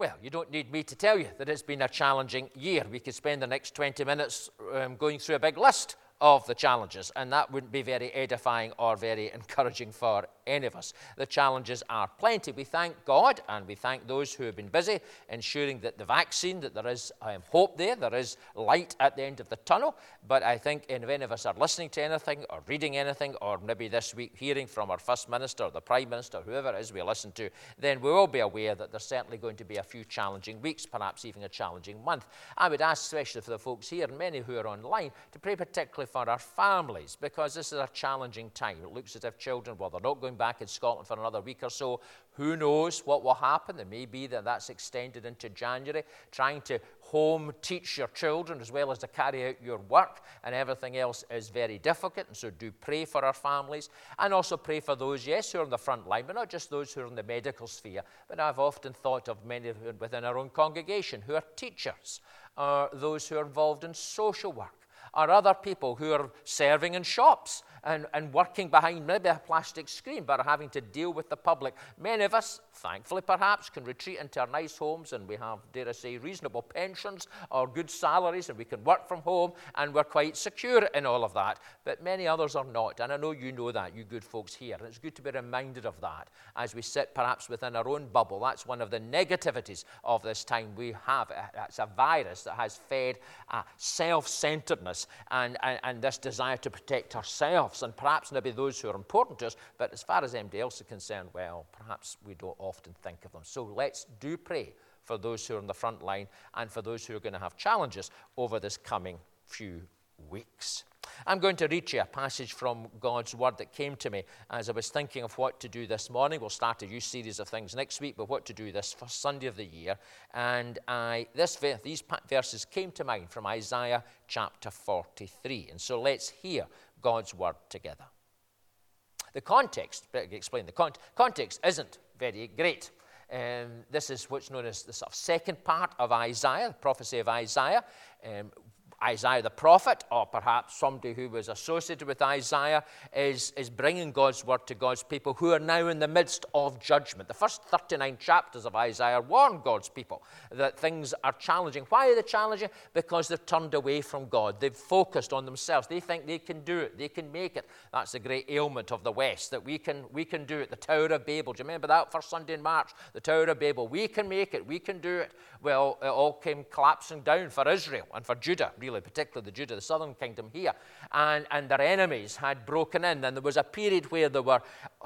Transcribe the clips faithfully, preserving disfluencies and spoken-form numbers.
Well, you don't need me to tell you that it's been a challenging year. We could spend the next twenty minutes um, going through a big list of the challenges, and that wouldn't be very edifying or very encouraging for any of us. The challenges are plenty. We thank God, and we thank those who have been busy ensuring that the vaccine, that there is um, hope there, there is light at the end of the tunnel. But I think if any of us are listening to anything or reading anything, or maybe this week hearing from our First Minister or the Prime Minister, whoever it is we listen to, then we will be aware that there's certainly going to be a few challenging weeks, perhaps even a challenging month. I would ask, especially for the folks here, many who are online, to pray particularly for our families, because this is a challenging time. It looks as if children, well, they're not going back in Scotland for another week or so. Who knows what will happen? There may be that that's extended into January. Trying to home teach your children as well as to carry out your work and everything else is very difficult, and so do pray for our families, and also pray for those, yes, who are on the front line, but not just those who are in the medical sphere. But I've often thought of many within our own congregation who are teachers, or those who are involved in social work, or other people who are serving in shops and, and working behind maybe a plastic screen but are having to deal with the public. Many of us, thankfully perhaps, can retreat into our nice homes, and we have, dare I say, reasonable pensions or good salaries, and we can work from home, and we're quite secure in all of that. But many others are not, and I know you know that, you good folks here, and it's good to be reminded of that as we sit perhaps within our own bubble. That's one of the negativities of this time we have. It's a virus that has fed a self-centeredness And, and, and this desire to protect ourselves, and perhaps maybe those who are important to us. But as far as M D Ls are concerned, well, perhaps we don't often think of them. So let's do pray for those who are on the front line and for those who are going to have challenges over this coming few weeks. I'm going to read you a passage from God's Word that came to me as I was thinking of what to do this morning. We'll start a new series of things next week, but what to do this first Sunday of the year. And I, this, these verses came to mind from Isaiah chapter forty-three. And so let's hear God's Word together. The context, better explain the con- context, isn't very great. Um, this is what's known as the sort of second part of Isaiah, the prophecy of Isaiah. Um, Isaiah the prophet, or perhaps somebody who was associated with Isaiah, is, is bringing God's word to God's people who are now in the midst of judgment. The first thirty-nine chapters of Isaiah warn God's people that things are challenging. Why are they challenging? Because they've turned away from God. They've focused on themselves. They think they can do it. They can make it. That's the great ailment of the West, that we can, we can do it. The Tower of Babel. Do you remember that first Sunday in March? The Tower of Babel. We can make it. We can do it. Well, it all came collapsing down for Israel and for Judah, really. Particularly the Judah, the southern kingdom here, and, and their enemies had broken in, and there was a period where they were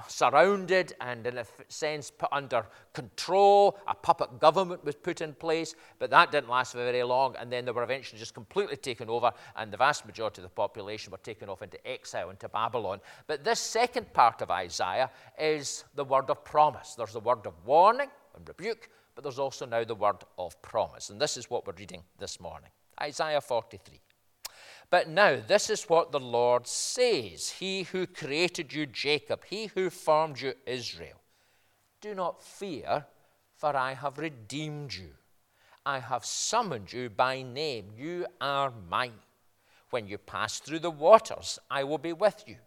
surrounded and in a sense put under control. A puppet government was put in place, but that didn't last for very long, and then they were eventually just completely taken over, and the vast majority of the population were taken off into exile, into Babylon. But this second part of Isaiah is the word of promise. There's the word of warning and rebuke, but there's also now the word of promise, and this is what we're reading this morning. Isaiah forty-three. But now this is what the Lord says, he who created you, Jacob, he who formed you, Israel. Do not fear, for I have redeemed you. I have summoned you by name. You are mine. When you pass through the waters, I will be with you.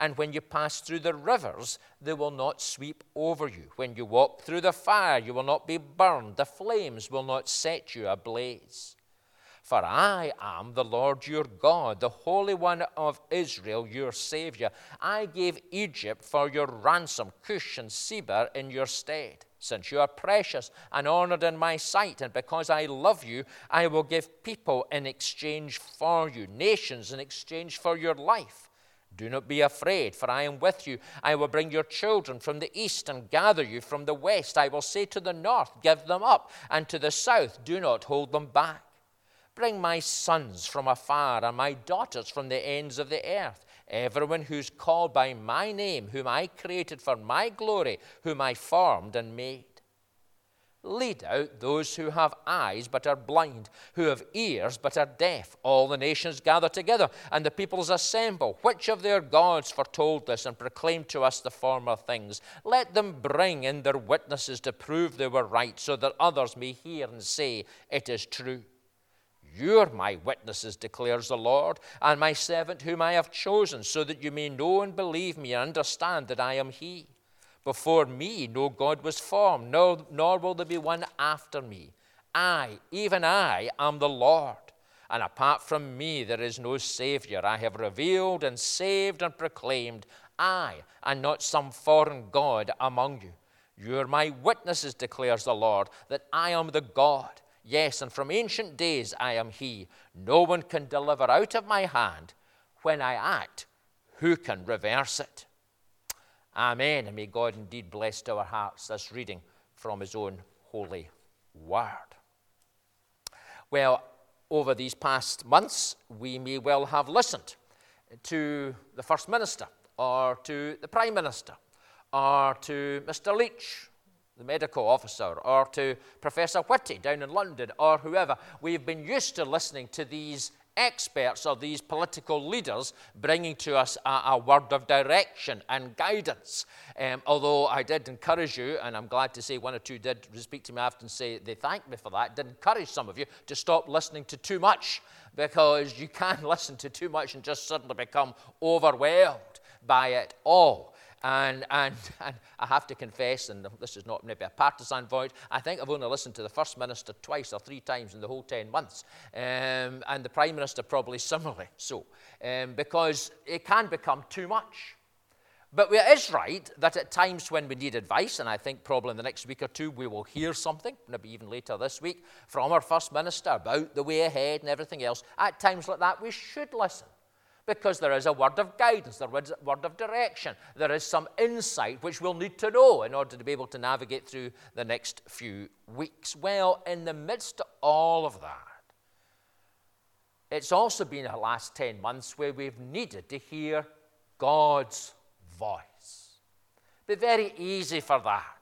And when you pass through the rivers, they will not sweep over you. When you walk through the fire, you will not be burned. The flames will not set you ablaze. For I am the Lord your God, the Holy One of Israel, your Savior. I gave Egypt for your ransom, Cush and Seba in your stead. Since you are precious and honored in my sight, and because I love you, I will give people in exchange for you, nations in exchange for your life. Do not be afraid, for I am with you. I will bring your children from the east and gather you from the west. I will say to the north, give them up, and to the south, do not hold them back. Bring my sons from afar and my daughters from the ends of the earth. Everyone who's called by my name, whom I created for my glory, whom I formed and made. Lead out those who have eyes but are blind, who have ears but are deaf. All the nations gather together and the peoples assemble. Which of their gods foretold this and proclaimed to us the former things? Let them bring in their witnesses to prove they were right, so that others may hear and say, it is true. You're my witnesses, declares the Lord, and my servant whom I have chosen, so that you may know and believe me and understand that I am he. Before me no God was formed, no, nor will there be one after me. I, even I, am the Lord, and apart from me there is no Saviour. I have revealed and saved and proclaimed, I, and not some foreign god among you. You are my witnesses, declares the Lord, that I am the God. Yes, and from ancient days I am he. No one can deliver out of my hand. When I act, who can reverse it? Amen. And may God indeed bless to our hearts this reading from his own holy word. Well, over these past months, we may well have listened to the First Minister, or to the Prime Minister, or to Mister Leach, the medical officer, or to Professor Whitty down in London, or whoever. We've been used to listening to these experts or these political leaders bringing to us a, a word of direction and guidance. Um, although I did encourage you, and I'm glad to say one or two did speak to me after and say they thanked me for that, I did encourage some of you to stop listening to too much, because you can listen to too much and just suddenly become overwhelmed by it all. And, and and I have to confess, and this is not maybe a partisan voice, I think I've only listened to the First Minister twice or three times in the whole ten months, um, and the Prime Minister probably similarly so, um, because it can become too much. But it is right that at times when we need advice, and I think probably in the next week or two we will hear something, maybe even later this week, from our First Minister about the way ahead and everything else, at times like that we should listen. Because there is a word of guidance, there is a word of direction, there is some insight which we'll need to know in order to be able to navigate through the next few weeks. Well, in the midst of all of that, it's also been the last ten months where we've needed to hear God's voice. It'd be very easy for that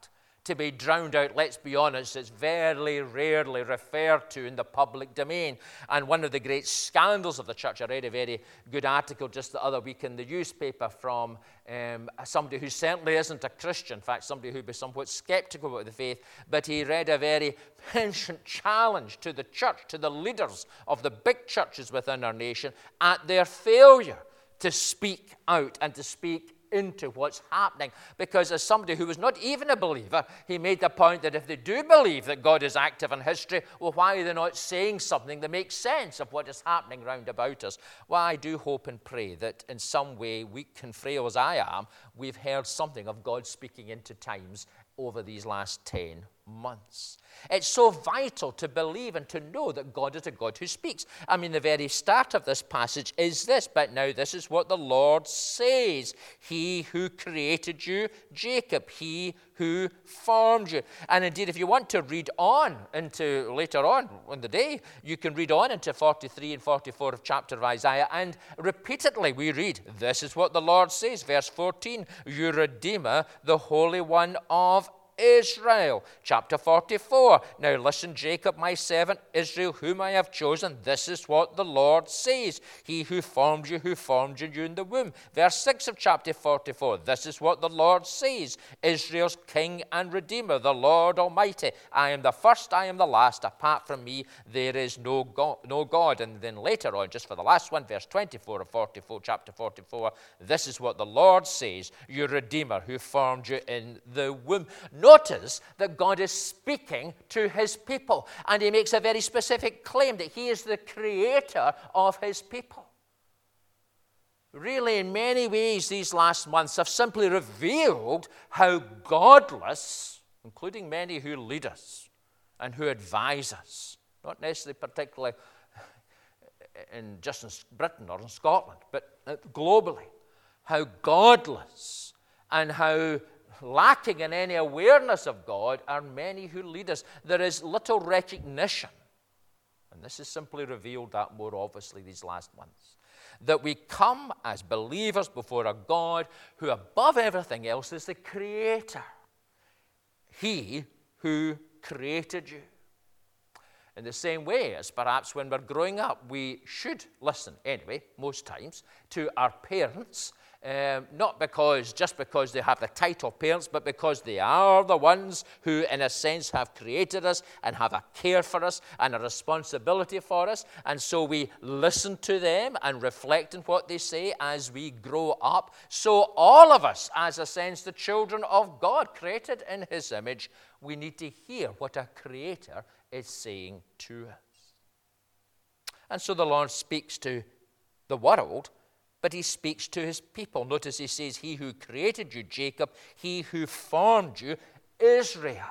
to be drowned out. Let's be honest, it's very rarely referred to in the public domain. And one of the great scandals of the church, I read a very good article just the other week in the newspaper from um, somebody who certainly isn't a Christian, in fact, somebody who'd be somewhat sceptical about the faith, but he read a very penchant challenge to the church, to the leaders of the big churches within our nation, at their failure to speak out and to speak into what's happening. Because as somebody who was not even a believer, he made the point that if they do believe that God is active in history, well, why are they not saying something that makes sense of what is happening round about us? Well, I do hope and pray that in some way, weak and frail as I am, we've heard something of God speaking into times over these last ten months. It's so vital to believe and to know that God is a God who speaks. I mean, the very start of this passage is this, but now this is what the Lord says. He who created you, Jacob, he who formed you. And indeed, if you want to read on into later on in the day, you can read on into forty-three and forty-four of chapter of Isaiah, and repeatedly we read, this is what the Lord says, verse fourteen, your Redeemer, the Holy One of Israel. Chapter forty-four, now listen, Jacob, my servant, Israel, whom I have chosen, this is what the Lord says, he who formed you, who formed you in the womb. Verse six of chapter forty-four, this is what the Lord says, Israel's King and Redeemer, the Lord Almighty, I am the first, I am the last, apart from me there is no God. No God. And then later on, just for the last one, verse twenty-four of forty-four, chapter forty-four, this is what the Lord says, your Redeemer, who formed you in the womb. Notice that God is speaking to his people, and he makes a very specific claim that he is the creator of his people. Really, in many ways, these last months have simply revealed how godless, including many who lead us and who advise us, not necessarily particularly in just in Britain or in Scotland, but globally, how godless and how lacking in any awareness of God are many who lead us. There is little recognition, and this is simply revealed that more obviously these last months, that we come as believers before a God who above everything else is the creator. He who created you. In the same way as perhaps when we're growing up, we should listen anyway, most times, to our parents Um, not because, just because they have the title parents, but because they are the ones who, in a sense, have created us and have a care for us and a responsibility for us. And so we listen to them and reflect on what they say as we grow up. So all of us, as a sense, the children of God, created in his image, we need to hear what our Creator is saying to us. And so the Lord speaks to the world, but he speaks to his people. Notice he says, he who created you, Jacob, he who formed you, Israel.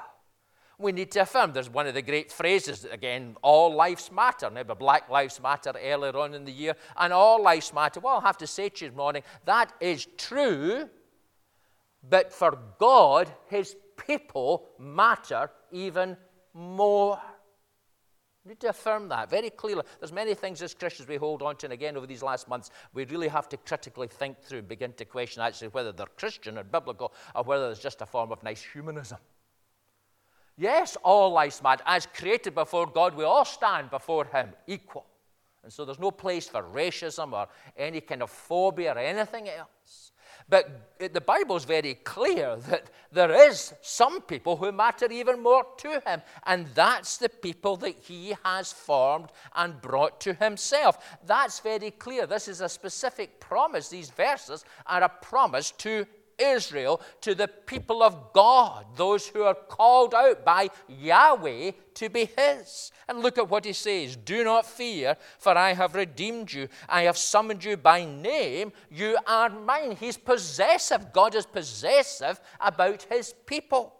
We need to affirm. There's one of the great phrases, that again, all lives matter. Remember, Black Lives Matter earlier on in the year, and all lives matter. Well, I'll have to say to you this morning, that is true, but for God, his people matter even more. We need to affirm that very clearly. There's many things as Christians we hold on to, and again over these last months, we really have to critically think through and begin to question actually whether they're Christian or biblical or whether it's just a form of nice humanism. Yes, all lives matter. As created before God, we all stand before him equal. And so there's no place for racism or any kind of phobia or anything else. But the Bible's very clear that there is some people who matter even more to him, and that's the people that he has formed and brought to himself. That's very clear. This is a specific promise. These verses are a promise to Israel, to the people of God, those who are called out by Yahweh to be his. And look at what he says. Do not fear, for I have redeemed you. I have summoned you by name. You are mine. He's possessive. God is possessive about his people.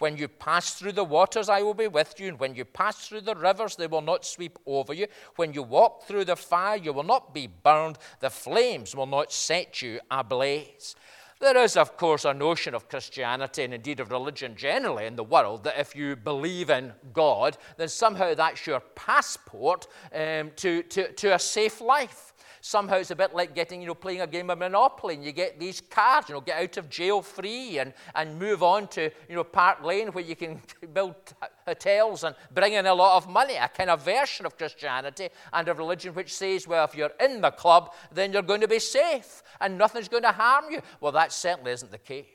When you pass through the waters, I will be with you. And when you pass through the rivers, they will not sweep over you. When you walk through the fire, you will not be burned. The flames will not set you ablaze. There is, of course, a notion of Christianity and indeed of religion generally in the world that if you believe in God, then somehow that's your passport um, to, to, to a safe life. Somehow it's a bit like getting, you know, playing a game of Monopoly, and you get these cards, you know, get out of jail free and, and move on to, you know, Park Lane where you can build hotels and bring in a lot of money, a kind of version of Christianity and of religion which says, well, if you're in the club, then you're going to be safe and nothing's going to harm you. Well, that certainly isn't the case.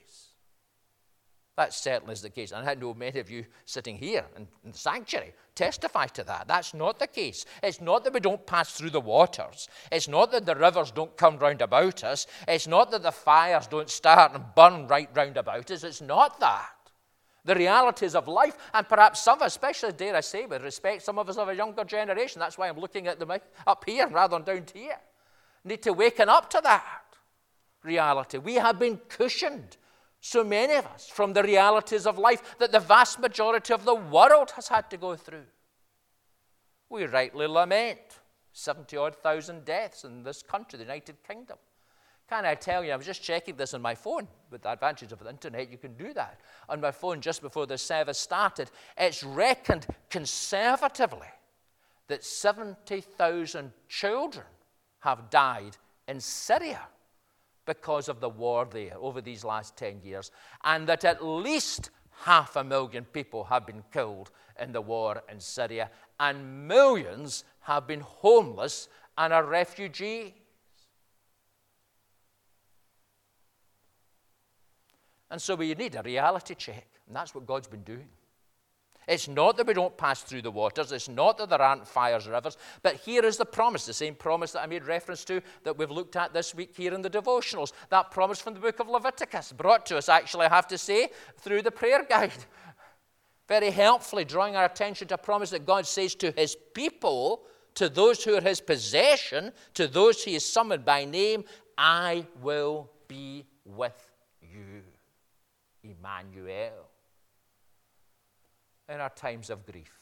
That certainly is the case. And I know many of you sitting here in, in the sanctuary testify to that. That's not the case. It's not that we don't pass through the waters. It's not that the rivers don't come round about us. It's not that the fires don't start and burn right round about us. It's not that. The realities of life, and perhaps some of us, especially, dare I say, with respect, some of us of a younger generation, that's why I'm looking at them up here rather than down here, need to waken up to that reality. We have been cushioned, so many of us, from the realities of life that the vast majority of the world has had to go through. We rightly lament seventy-odd thousand deaths in this country, the United Kingdom. Can I tell you, I was just checking this on my phone. With the advantage of the internet, you can do that. On my phone, just before the service started, it's reckoned conservatively that seventy thousand children have died in Syria because of the war there over these last ten years, and that at least half a million people have been killed in the war in Syria, and millions have been homeless and are refugees. And so we need a reality check, and that's what God's been doing. It's not that we don't pass through the waters. It's not that there aren't fires or rivers. But here is the promise, the same promise that I made reference to that we've looked at this week here in the devotionals. That promise from the book of Leviticus, brought to us, actually, I have to say, through the prayer guide. Very helpfully drawing our attention to a promise that God says to his people, to those who are his possession, to those he is summoned by name, I will be with you. Emmanuel. In our times of grief,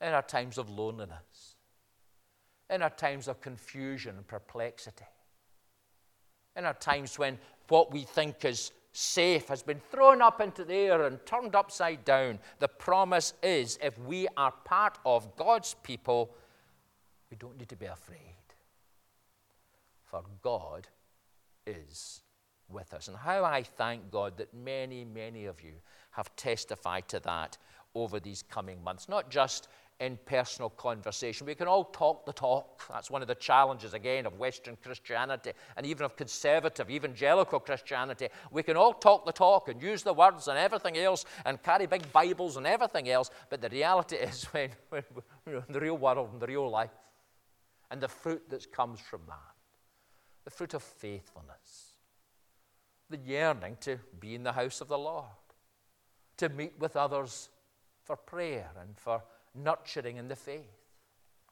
in our times of loneliness, in our times of confusion and perplexity, in our times when what we think is safe has been thrown up into the air and turned upside down, the promise is if we are part of God's people, we don't need to be afraid, for God is with us. And how I thank God that many, many of you have testified to that over these coming months, not just in personal conversation. We can all talk the talk. That's one of the challenges, again, of Western Christianity and even of conservative, evangelical Christianity. We can all talk the talk and use the words and everything else and carry big Bibles and everything else, but the reality is when, when you know, in the real world and the real life and the fruit that comes from that, the fruit of faithfulness, the yearning to be in the house of the Lord, to meet with others for prayer and for nurturing in the faith,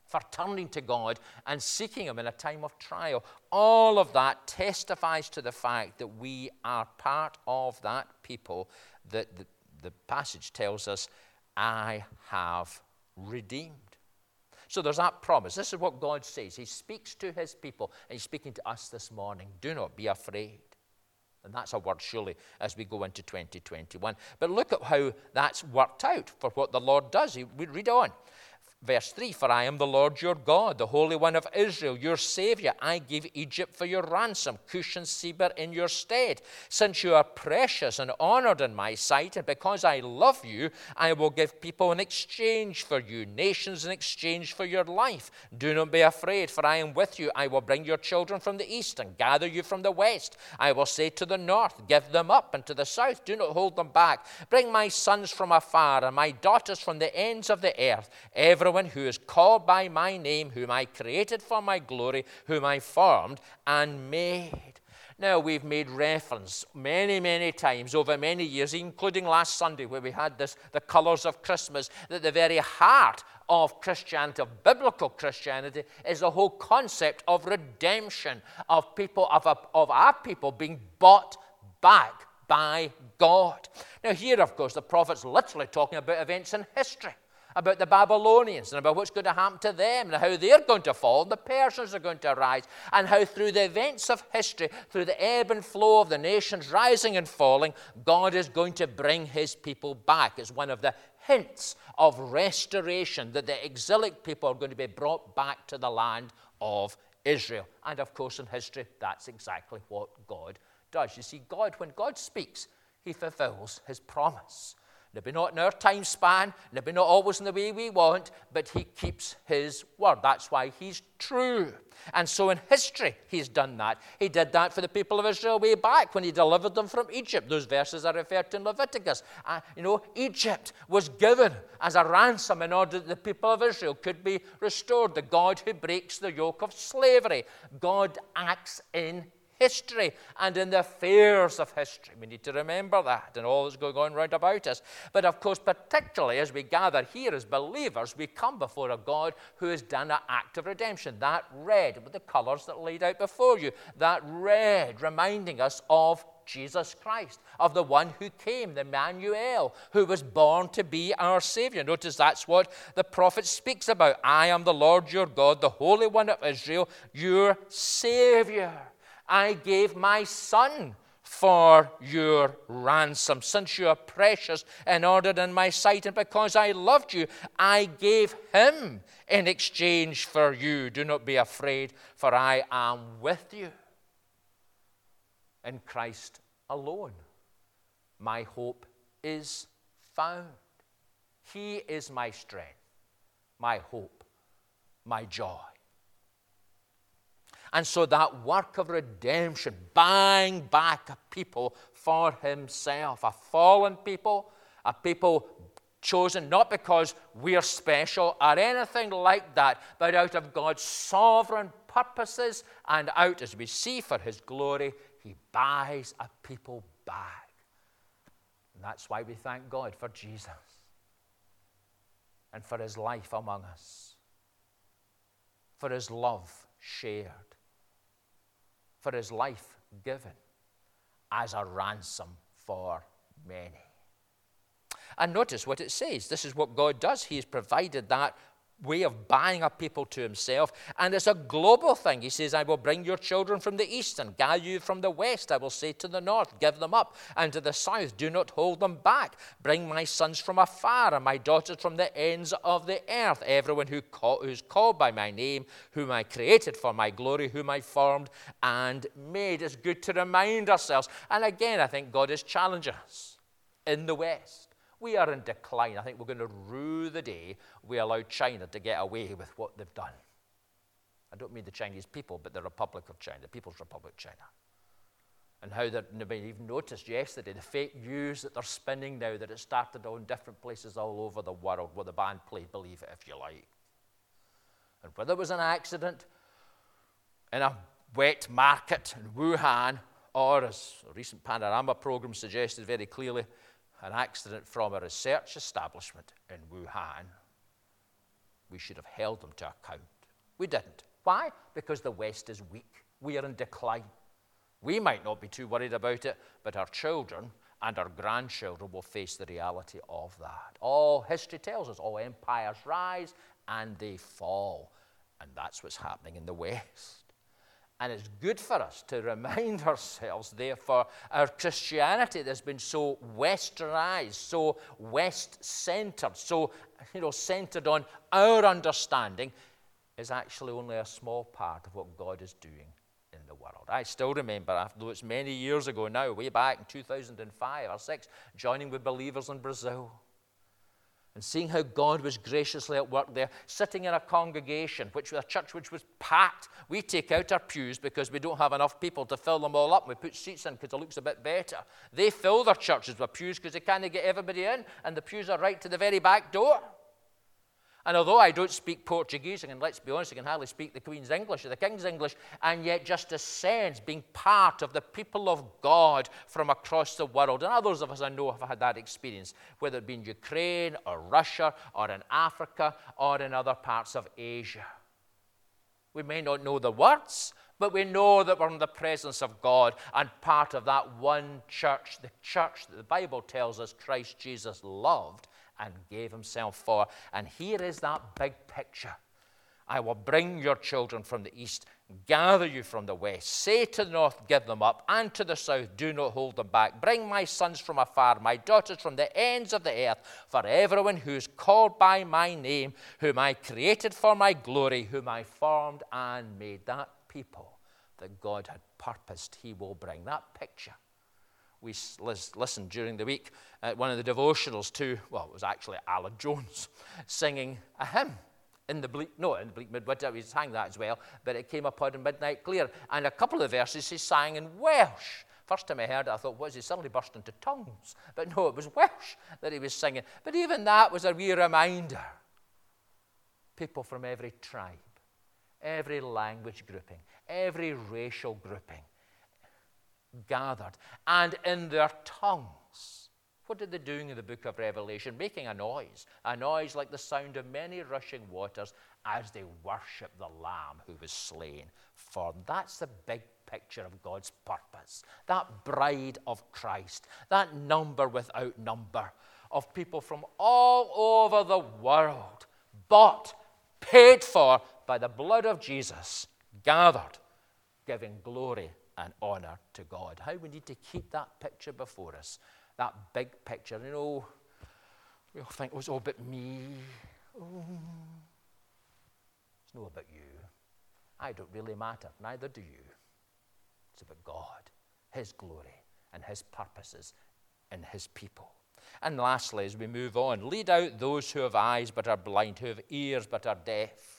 for turning to God and seeking Him in a time of trial. All of that testifies to the fact that we are part of that people that the, the passage tells us, I have redeemed. So there's that promise. This is what God says. He speaks to His people, and He's speaking to us this morning. Do not be afraid. And that's a word, surely, as we go into twenty twenty-one. But look at how that's worked out for what the Lord does. We read on. Verse three, for I am the Lord your God, the Holy One of Israel, your Savior. I gave Egypt for your ransom, Cush and Seba in your stead. Since you are precious and honored in my sight, and because I love you, I will give people in exchange for you, nations in exchange for your life. Do not be afraid, for I am with you. I will bring your children from the east and gather you from the west. I will say to the north, give them up, and to the south, do not hold them back. Bring my sons from afar and my daughters from the ends of the earth. Everyone who is called by my name, whom I created for my glory, whom I formed and made. Now, we've made reference many, many times over many years, including last Sunday where we had this, the colours of Christmas, that the very heart of Christianity, of biblical Christianity, is the whole concept of redemption, of people, of, a, of our people being bought back by God. Now, here, of course, the prophet's literally talking about events in history, about the Babylonians and about what's going to happen to them and how they're going to fall and the Persians are going to rise and how through the events of history, through the ebb and flow of the nations rising and falling, God is going to bring His people back. It's one of the hints of restoration that the exilic people are going to be brought back to the land of Israel. And of course in history, that's exactly what God does. You see, God, when God speaks, He fulfills His promise. Maybe not in our time span, maybe not always in the way we want, but He keeps His word. That's why He's true. And so in history, He's done that. He did that for the people of Israel way back when He delivered them from Egypt. Those verses are referred to in Leviticus. Uh, you know, Egypt was given as a ransom in order that the people of Israel could be restored. The God who breaks the yoke of slavery. God acts in history and in the affairs of history. We need to remember that and all that's going on round about us. But of course, particularly as we gather here as believers, we come before a God who has done an act of redemption. That red, with the colours that laid out before you, that red reminding us of Jesus Christ, of the one who came, the Emmanuel, who was born to be our Savior. Notice that's what the prophet speaks about. I am the Lord your God, the Holy One of Israel, your Savior. I gave my son for your ransom, since you are precious and honored in my sight, and because I loved you, I gave him in exchange for you. Do not be afraid, for I am with you. In Christ alone, my hope is found. He is my strength, my hope, my joy. And so that work of redemption, buying back a people for Himself, a fallen people, a people chosen not because we're special or anything like that, but out of God's sovereign purposes and out, as we see, for His glory, He buys a people back. And that's why we thank God for Jesus and for His life among us, for His love shared, for His life given as a ransom for many. And notice what it says. This is what God does. He has provided that way of buying a people to Himself, and it's a global thing. He says, I will bring your children from the east and gather you from the west. I will say to the north, give them up, and to the south, do not hold them back. Bring my sons from afar and my daughters from the ends of the earth. Everyone who call, who's called by my name, whom I created for my glory, whom I formed and made. It's good to remind ourselves. And again, I think God is challenging us in the West. we are in decline. I think we're going to rue the day we allow China to get away with what they've done. I don't mean the Chinese people, but the Republic of China, the People's Republic of China. And how that, nobody even noticed yesterday, the fake news that they're spinning now, that it started on different places all over the world, where the band played Believe It If You Like. And whether it was an accident in a wet market in Wuhan, or, as a recent Panorama program suggested very clearly, an accident from a research establishment in Wuhan, we should have held them to account. We didn't. Why? Because the West is weak. We are in decline. We might not be too worried about it, but our children and our grandchildren will face the reality of that. All history tells us, all empires rise and they fall. And that's what's happening in the West. And it's good for us to remind ourselves, therefore, our Christianity that's been so westernized, so west-centered, so, you know, centered on our understanding, is actually only a small part of what God is doing in the world. I still remember, after, though it's many years ago now, way back in two thousand five or six, joining with believers in Brazil and seeing how God was graciously at work there, sitting in a congregation, which was a church which was packed. We take out our pews because we don't have enough people to fill them all up. We put seats in because it looks a bit better. They fill their churches with pews because they can't get everybody in, and the pews are right to the very back door. And although I don't speak Portuguese, and let's be honest, I can hardly speak the Queen's English or the King's English, and yet just a sense being part of the people of God from across the world. And others of us I know have had that experience, whether it be in Ukraine or Russia or in Africa or in other parts of Asia. We may not know the words, but we know that we're in the presence of God and part of that one church, the church that the Bible tells us Christ Jesus loved and gave himself for. And here is that big picture. I will bring your children from the east, gather you from the west, say to the north, give them up, and to the south, do not hold them back. Bring my sons from afar, my daughters from the ends of the earth, for everyone who is called by my name, whom I created for my glory, whom I formed and made. That people that God had purposed, he will bring. That picture. We listened during the week at one of the devotionals to, well, it was actually Alan Jones singing a hymn in the bleak, no, in the bleak midwinter. We sang that as well, but it came upon in midnight clear. And a couple of verses he sang in Welsh. First time I heard it, I thought, what is he? Suddenly burst into tongues. But no, it was Welsh that he was singing. But even that was a wee reminder. People from every tribe, every language grouping, every racial grouping, gathered, and in their tongues. What are they doing in the book of Revelation? Making a noise, a noise like the sound of many rushing waters as they worship the Lamb who was slain. For that's the big picture of God's purpose, that bride of Christ, that number without number of people from all over the world, bought, paid for by the blood of Jesus, gathered, giving glory and honor to God. How we need to keep that picture before us, that big picture. You know, we all think, oh, it's all about me. Oh, it's not about you. I don't really matter, neither do you. It's about God, his glory, and his purposes, and his people. And lastly, as we move on, lead out those who have eyes but are blind, who have ears but are deaf.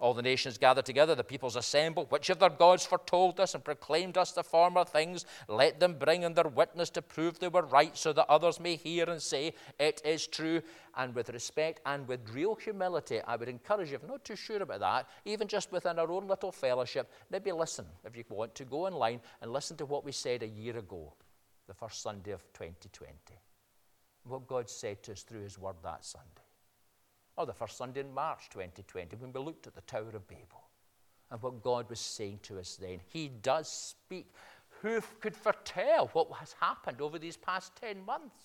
All the nations gathered together, the peoples assemble. Which of their gods foretold us and proclaimed us the former things? Let them bring in their witness to prove they were right, so that others may hear and say, it is true. And with respect and with real humility, I would encourage you, if not too sure about that, even just within our own little fellowship, maybe listen, if you want to, go online and listen to what we said a year ago, the first Sunday of twenty twenty. What God said to us through his word that Sunday. Or the first Sunday in March twenty twenty, when we looked at the Tower of Babel and what God was saying to us then. He does speak. Who could foretell what has happened over these past ten months?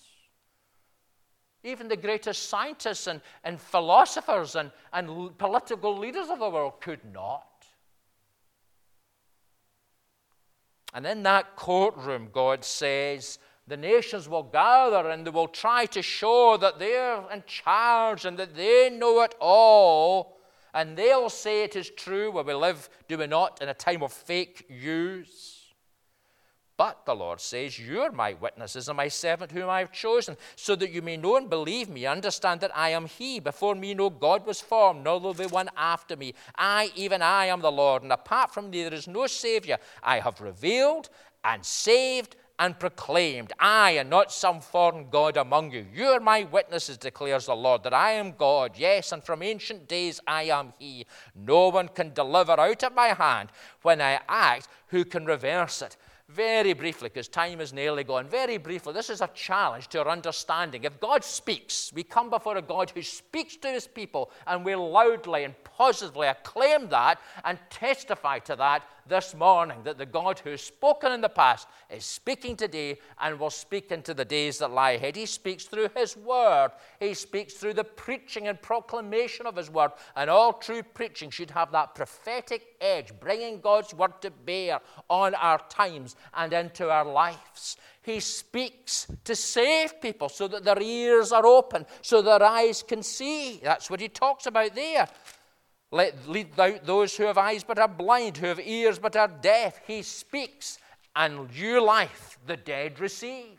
Even the greatest scientists and, and philosophers and, and political leaders of the world could not. And in that courtroom, God says, the nations will gather and they will try to show that they're in charge and that they know it all. And they'll say it is true where we live, do we not, in a time of fake news. But the Lord says, you are my witnesses and my servant whom I have chosen, so that you may know and believe me, understand that I am he. Before me no God was formed, nor will be one after me. I, even I, am the Lord, and apart from me there is no Saviour. I have revealed and saved and proclaimed, I and not some foreign god among you. You are my witnesses, declares the Lord, that I am God. Yes, and from ancient days I am he. No one can deliver out of my hand. When I act, who can reverse it? Very briefly, because time is nearly gone, very briefly, this is a challenge to our understanding. If God speaks, we come before a God who speaks to his people, and we loudly and positively acclaim that and testify to that this morning, that the God who has spoken in the past is speaking today and will speak into the days that lie ahead. He speaks through his word. He speaks through the preaching and proclamation of his word, and all true preaching should have that prophetic edge, bringing God's word to bear on our times and into our lives. He speaks to save people so that their ears are open, so their eyes can see. That's what he talks about there. Let lead out those who have eyes but are blind, who have ears but are deaf. He speaks, and new life the dead receive.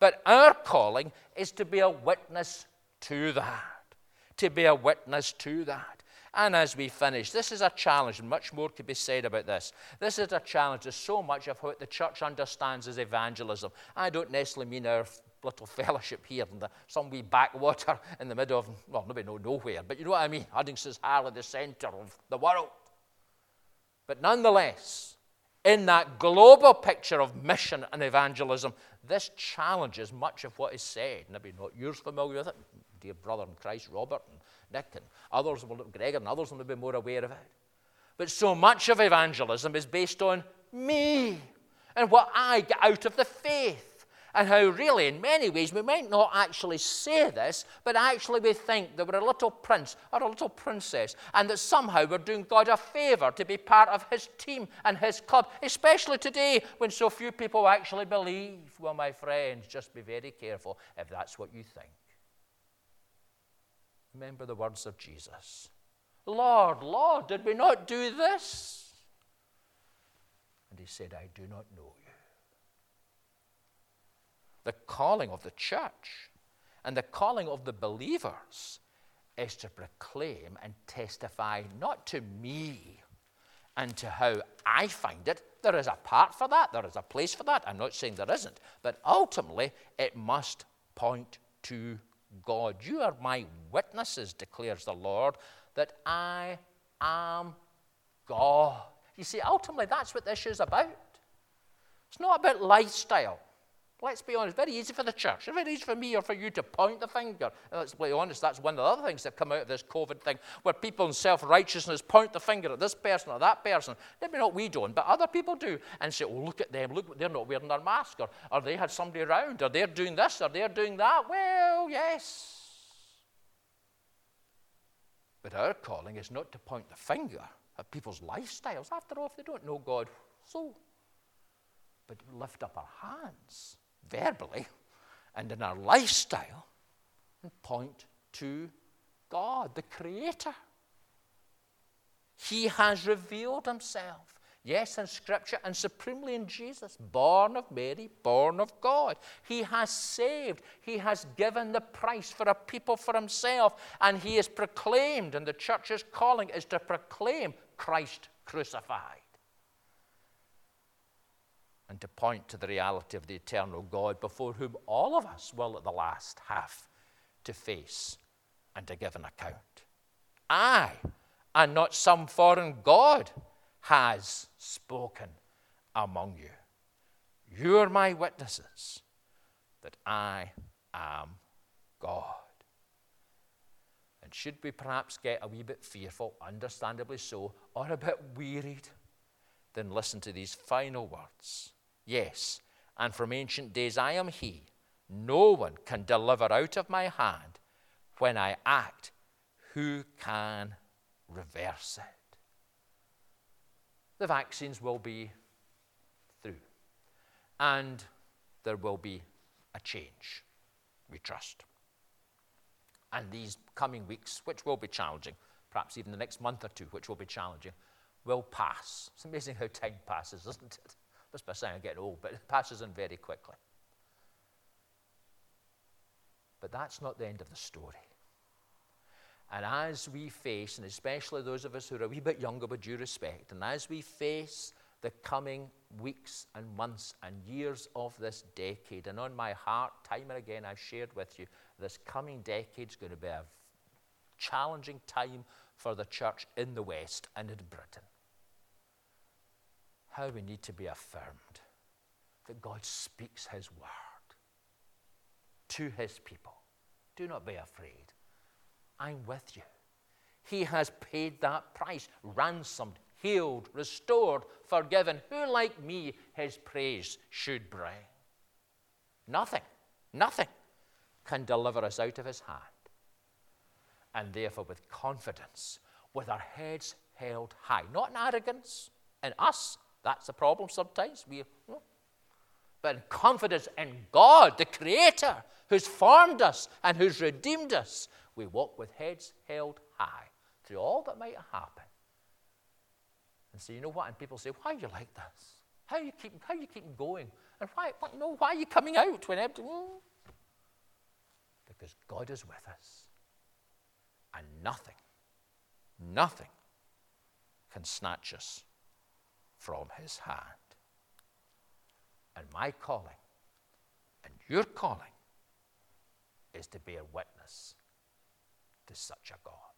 But our calling is to be a witness to that, to be a witness to that. And as we finish, this is a challenge, and much more could be said about this. This is a challenge to so much of what the church understands as evangelism. I don't necessarily mean our little fellowship here in the, some wee backwater in the middle of, well, nobody knows nowhere, but you know what I mean? Huddings is hardly the center of the world. But nonetheless, in that global picture of mission and evangelism, this challenges much of what is said. Maybe not yours familiar with it, dear brother in Christ, Robert, and Nick, and others, will Gregor, and others will be more aware of it. But so much of evangelism is based on me and what I get out of the faith, and how really, in many ways, we might not actually say this, but actually we think that we're a little prince or a little princess, and that somehow we're doing God a favor to be part of his team and his club, especially today when so few people actually believe. Well, my friends, just be very careful if that's what you think. Remember the words of Jesus. Lord, Lord, did we not do this? And he said, I do not know you. The calling of the church and the calling of the believers is to proclaim and testify not to me and to how I find it. There is a part for that. There is a place for that. I'm not saying there isn't. But ultimately, it must point to God. You are my witnesses, declares the Lord, that I am God. You see, ultimately, that's what this is about. It's not about lifestyle. Let's be honest, very easy for the church, very easy for me or for you to point the finger. And let's be honest, that's one of the other things that come out of this COVID thing, where people in self-righteousness point the finger at this person or that person. Maybe not we don't, but other people do, and say, oh, look at them, look, they're not wearing their mask, or, or they had somebody around, or they're doing this, or they're doing that. Well, yes. But our calling is not to point the finger at people's lifestyles. After all, if they don't know God, so. But lift up our hands, verbally and in our lifestyle, and point to God, the Creator. He has revealed himself, yes, in Scripture and supremely in Jesus, born of Mary, born of God. He has saved. He has given the price for a people for himself, and he is proclaimed, and the church's calling is to proclaim Christ crucified, and to point to the reality of the eternal God before whom all of us will at the last have to face and to give an account. I, and not some foreign God, has spoken among you. You are my witnesses that I am God. And should we perhaps get a wee bit fearful, understandably so, or a bit wearied, then listen to these final words. Yes, and from ancient days I am he. No one can deliver out of my hand. When I act, who can reverse it? The vaccines will be through, and there will be a change, we trust. And these coming weeks, which will be challenging, perhaps even the next month or two, which will be challenging, will pass. It's amazing how time passes, isn't it? That's by saying I'm getting old, but it passes on very quickly. But that's not the end of the story. And as we face, and especially those of us who are a wee bit younger with due respect, and as we face the coming weeks and months and years of this decade, and on my heart, time and again, I've shared with you, this coming decade's going to be a challenging time for the church in the West and in Britain. How we need to be affirmed that God speaks his word to his people. Do not be afraid. I'm with you. He has paid that price, ransomed, healed, restored, forgiven. Who like me his praise should bring? Nothing, nothing can deliver us out of his hand. And therefore, with confidence, with our heads held high, not in arrogance, in us, that's the problem sometimes, we, but in confidence in God, the Creator, who's formed us and who's redeemed us, we walk with heads held high through all that might happen. And so, you know what? And people say, why are you like this? How you keep, how you keep going? And why, why, no, why are you coming out when empty? Mm. Because God is with us. And nothing, nothing can snatch us from his hand. And my calling, and your calling, is to bear witness to such a God.